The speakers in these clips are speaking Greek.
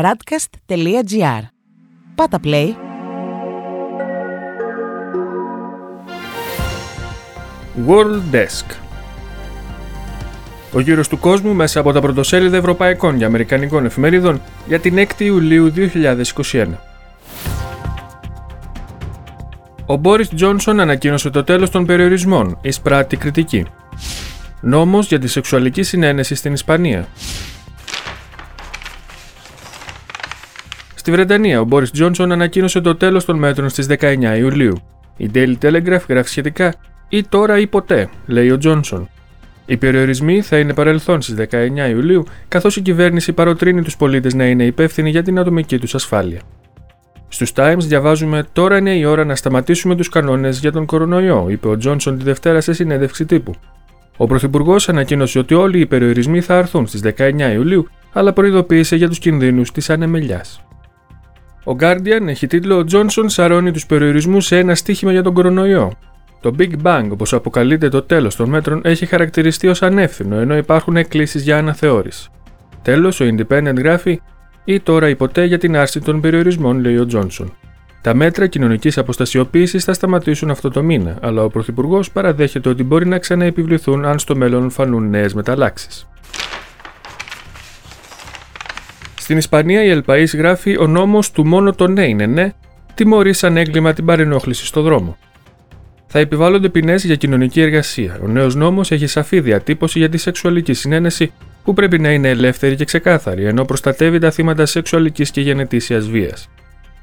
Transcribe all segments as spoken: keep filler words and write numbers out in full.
radcast τελεία gr. Πάτα play. World Desk. Ο γύρος του κόσμου μέσα από τα πρωτοσέλιδα ευρωπαϊκών και αμερικανικών εφημερίδων για την έκτη Ιουλίου δύο χιλιάδες είκοσι ένα. Ο Μπόρις Τζόνσον ανακοίνωσε το τέλος των περιορισμών, εισπράττει κριτική. Νόμος για τη σεξουαλική συνένεση στην Ισπανία. Στη Βρετανία, ο Μπόρις Τζόνσον ανακοίνωσε το τέλος των μέτρων στις δεκαεννέα Ιουλίου. Η Daily Telegraph γράφει σχετικά «Ή τώρα ή ποτέ», λέει ο Τζόνσον. Οι περιορισμοί θα είναι παρελθόν στις δεκαεννέα Ιουλίου, καθώς η κυβέρνηση παροτρύνει τους πολίτες να είναι υπεύθυνοι για την ατομική τους ασφάλεια. Στους Times διαβάζουμε «Τώρα είναι η ώρα να σταματήσουμε τους κανόνες για τον κορονοϊό», είπε ο Τζόνσον τη Δευτέρα σε συνέντευξη τύπου. Ο Πρωθυπουργός ανακοίνωσε ότι όλοι οι περιορισμοί θα αρθούν στις δεκαεννέα Ιουλίου, αλλά προειδοποίησε για τους κινδύνους της ανεμελιάς. Ο Guardian έχει τίτλο «Ο Τζόνσον σαρώνει τους περιορισμούς σε ένα στοίχημα για τον κορονοϊό». Το Big Bang, όπως αποκαλείται το τέλος των μέτρων, έχει χαρακτηριστεί ως ανεύθυνο, ενώ υπάρχουν εκκλήσεις για αναθεώρηση. Τέλος, ο Independent γράφει «Ή τώρα ή ποτέ για την άρση των περιορισμών», λέει ο Τζόνσον. Τα μέτρα κοινωνικής αποστασιοποίησης θα σταματήσουν αυτό το μήνα, αλλά ο Πρωθυπουργός παραδέχεται ότι μπορεί να ξαναεπιβληθούν αν στο μέλλον φανούν νέες μεταλλάξεις. Στην Ισπανία, η El País γράφει «Ο νόμος του μόνο το ναι είναι ναι» τιμωρεί σαν έγκλημα την παρενόχληση στο δρόμο. Θα επιβάλλονται ποινές για κοινωνική εργασία. Ο νέος νόμος έχει σαφή διατύπωση για τη σεξουαλική συνένεση, που πρέπει να είναι ελεύθερη και ξεκάθαρη, ενώ προστατεύει τα θύματα σεξουαλικής και γενετήσιας βίας.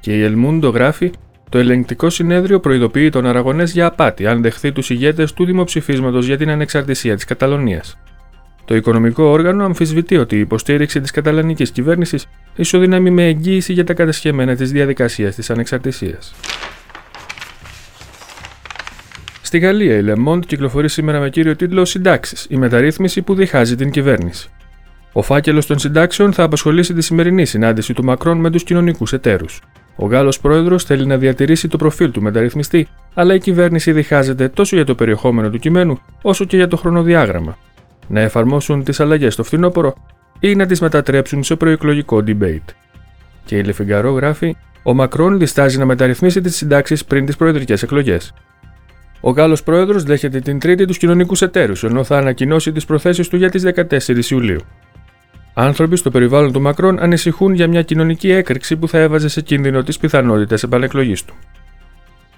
Και η El Mundo γράφει: Το ελεγκτικό συνέδριο προειδοποιεί τον Αραγωνές για απάτη, αν δεχθεί τους ηγέτες του δημοψηφίσματος για την ανεξαρτησία της Καταλωνίας. Το οικονομικό όργανο αμφισβητεί ότι η υποστήριξη της καταλανικής κυβέρνησης ισοδυναμεί με εγγύηση για τα κατεσχεμένα της διαδικασίας της ανεξαρτησίας. Στη Γαλλία, η Le Monde κυκλοφορεί σήμερα με κύριο τίτλο «Συντάξεις, η μεταρρύθμιση που διχάζει την κυβέρνηση». Ο φάκελος των συντάξεων θα απασχολήσει τη σημερινή συνάντηση του Μακρόν με τους κοινωνικούς εταίρους. Ο Γάλλος πρόεδρος θέλει να διατηρήσει το προφίλ του μεταρρυθμιστή, αλλά η κυβέρνηση διχάζεται τόσο για το περιεχόμενο του κειμένου, όσο και για το χρονοδιάγραμμα. Να εφαρμόσουν τις αλλαγές στο φθινόπωρο ή να τις μετατρέψουν σε προεκλογικό debate. Και η Le Figaro γράφει: Ο Μακρόν διστάζει να μεταρρυθμίσει τις συντάξεις πριν τις προεδρικές εκλογές. Ο Γάλλος πρόεδρος δέχεται την Τρίτη τους κοινωνικούς εταίρους, ενώ θα ανακοινώσει τις προθέσεις του για τις δεκατέσσερις Ιουλίου. Άνθρωποι στο περιβάλλον του Μακρόν ανησυχούν για μια κοινωνική έκρηξη που θα έβαζε σε κίνδυνο τις πιθανότητες επανεκλογής του.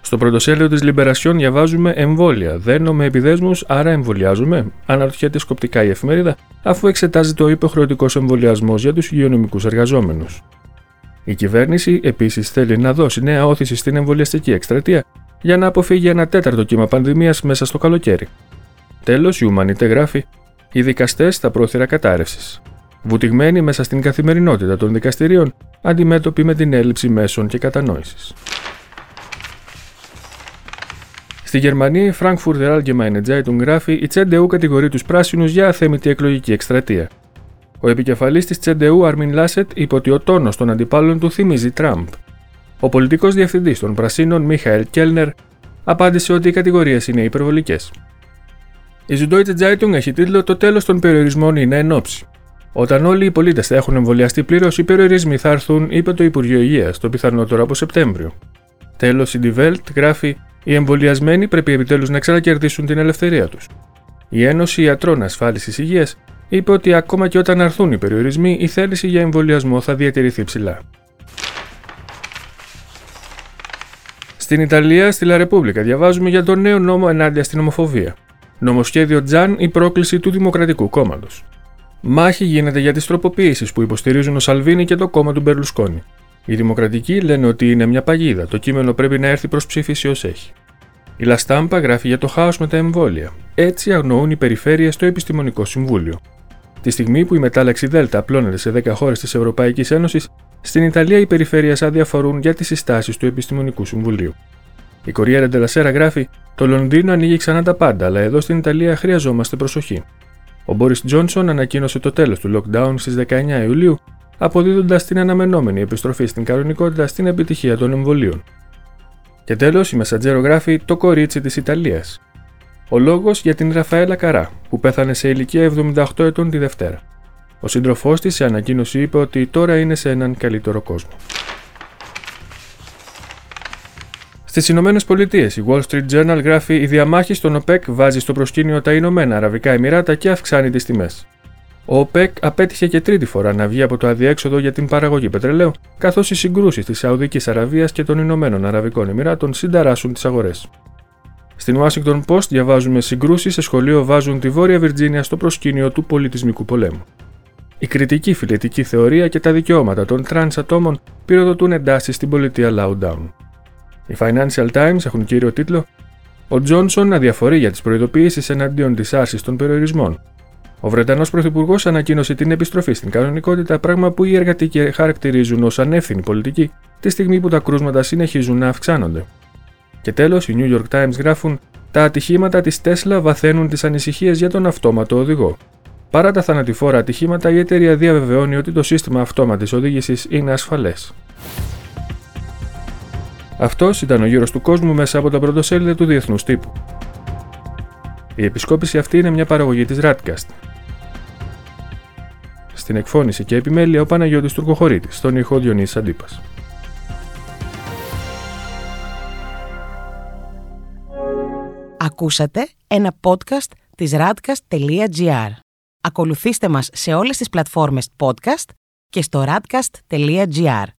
Στο πρωτοσέλιδο της Libération διαβάζουμε «Εμβόλια. Δένω με επιδέσμους, άρα εμβολιάζομαι», αναρωτιέται σκοπτικά η εφημερίδα, αφού εξετάζεται ο υποχρεωτικός εμβολιασμός για τους υγειονομικούς εργαζόμενους. Η κυβέρνηση επίσης θέλει να δώσει νέα όθηση στην εμβολιαστική εκστρατεία, για να αποφύγει ένα τέταρτο κύμα πανδημίας μέσα στο καλοκαίρι. Τέλος, η Humanité γράφει: Οι δικαστές στα πρόθυρα κατάρρευσης. Βουτυγμένοι μέσα στην καθημερινότητα των δικαστηρίων, αντιμέτωποι με την έλλειψη μέσων και κατανόησης. Στη Γερμανία, η Frankfurter Allgemeine Zeitung γράφει: Η Τσεντεού κατηγορεί τους πράσινους για αθέμητη εκλογική εκστρατεία. Ο επικεφαλής της Τσεντεού, Armin Laschet, είπε ότι ο τόνος των αντιπάλων του θυμίζει Τραμπ. Ο πολιτικός διευθυντής των Πρασίνων, Michael Kellner, απάντησε ότι οι κατηγορίες είναι υπερβολικές. Η Süddeutsche Zeitung έχει τίτλο «Το τέλος των περιορισμών είναι εν όψη». Όταν όλοι οι πολίτες θα έχουν εμβολιαστεί πλήρως, οι περιορισμοί θα έρθουν, είπε το Υπουργείο Υγείας, το πιθανότερο από Σεπτέμβριο. Τέλος, η Die Welt γράφει: Οι εμβολιασμένοι πρέπει επιτέλους να ξανακερδίσουν την ελευθερία τους. Η Ένωση Ιατρών Ασφάλισης Υγείας είπε ότι ακόμα και όταν αρθούν οι περιορισμοί, η θέληση για εμβολιασμό θα διατηρηθεί ψηλά. Στην Ιταλία, στη La Repubblica, διαβάζουμε για τον νέο νόμο ενάντια στην ομοφοβία. Νομοσχέδιο Τζαν, η πρόκληση του Δημοκρατικού Κόμματος. Μάχη γίνεται για τις τροποποιήσεις που υποστηρίζουν ο Σαλβίνη και το κόμμα του Μπερλουσκόνη. Οι Δημοκρατικοί λένε ότι είναι μια παγίδα, το κείμενο πρέπει να έρθει προς ψήφιση ως έχει. Η La Stampa γράφει για το χάος με τα εμβόλια. Έτσι αγνοούν οι περιφέρειες στο Επιστημονικό Συμβούλιο. Τη στιγμή που η μετάλλαξη Δέλτα απλώνεται σε δέκα χώρες της Ευρωπαϊκής Ένωσης, στην Ιταλία οι περιφέρειες αδιαφορούν για τις συστάσεις του Επιστημονικού Συμβουλίου. Η Corriere della Sera γράφει: Το Λονδίνο ανοίγει ξανά τα πάντα, αλλά εδώ στην Ιταλία χρειαζόμαστε προσοχή. Ο Μπόρις Τζόνσον ανακοίνωσε το τέλος του lockdown στις δεκαεννέα Ιουλίου, αποδίδοντας την αναμενόμενη επιστροφή στην κανονικότητα στην επιτυχία των εμβολίων. Και τέλος, η Μessaggero γράφει: Το κορίτσι της Ιταλίας. Ο λόγος για την Ραφαέλα Καρά, που πέθανε σε ηλικία εβδομήντα οκτώ ετών τη Δευτέρα. Ο σύντροφός της σε ανακοίνωση είπε ότι τώρα είναι σε έναν καλύτερο κόσμο. Στις Ηνωμένες Πολιτείες, η Wall Street Journal γράφει «Η διαμάχη στον OPEC βάζει στο προσκήνιο τα Ηνωμένα Αραβικά Εμιράτα και αυξάνει τις τιμές». Ο OPEC απέτυχε και τρίτη φορά να βγει από το αδιέξοδο για την παραγωγή πετρελαίου, καθώς οι συγκρούσεις της Σαουδικής Αραβίας και των Ηνωμένων Αραβικών Εμιράτων συνταράσσουν τις αγορές. Στην Washington Post διαβάζουμε «Συγκρούσεις σε σχολείο βάζουν τη Βόρεια Βιρτζίνια στο προσκήνιο του πολιτισμικού πολέμου». Η κριτική φιλετική θεωρία και τα δικαιώματα των τρανς ατόμων πυροδοτούν εντάσεις στην πολιτεία Loudoun. Οι Financial Times έχουν κύριο τίτλο «Ο Τζόνσον αδιαφορεί για τις προειδοποιήσεις εναντίον της άρσης των περιορισμών». Ο Βρετανός Πρωθυπουργός ανακοίνωσε την επιστροφή στην κανονικότητα, πράγμα που οι εργατικοί χαρακτηρίζουν ως ανεύθυνη πολιτική, τη στιγμή που τα κρούσματα συνεχίζουν να αυξάνονται. Και τέλος, οι New York Times γράφουν «Τα ατυχήματα της Tesla βαθαίνουν τις ανησυχίες για τον αυτόματο οδηγό». Παρά τα θανατηφόρα ατυχήματα, η εταιρεία διαβεβαιώνει ότι το σύστημα αυτόματης οδήγησης είναι ασφαλές. Αυτός ήταν ο γύρος του κόσμου μέσα από τα πρωτοσέλιδα του Διεθνούς Τύπου. Η επισκόπηση αυτή είναι μια παραγωγή της RadCast. Στην εκφώνηση και επιμέλεια ο Παναγιώτης Τουρκοχωρίτη, στον ήχο Διονύσης Αντίπας. Ακούσατε ένα podcast της radcast τελεία gr. Ακολουθήστε μας σε όλες τις πλατφόρμες podcast και στο radcast τελεία gr.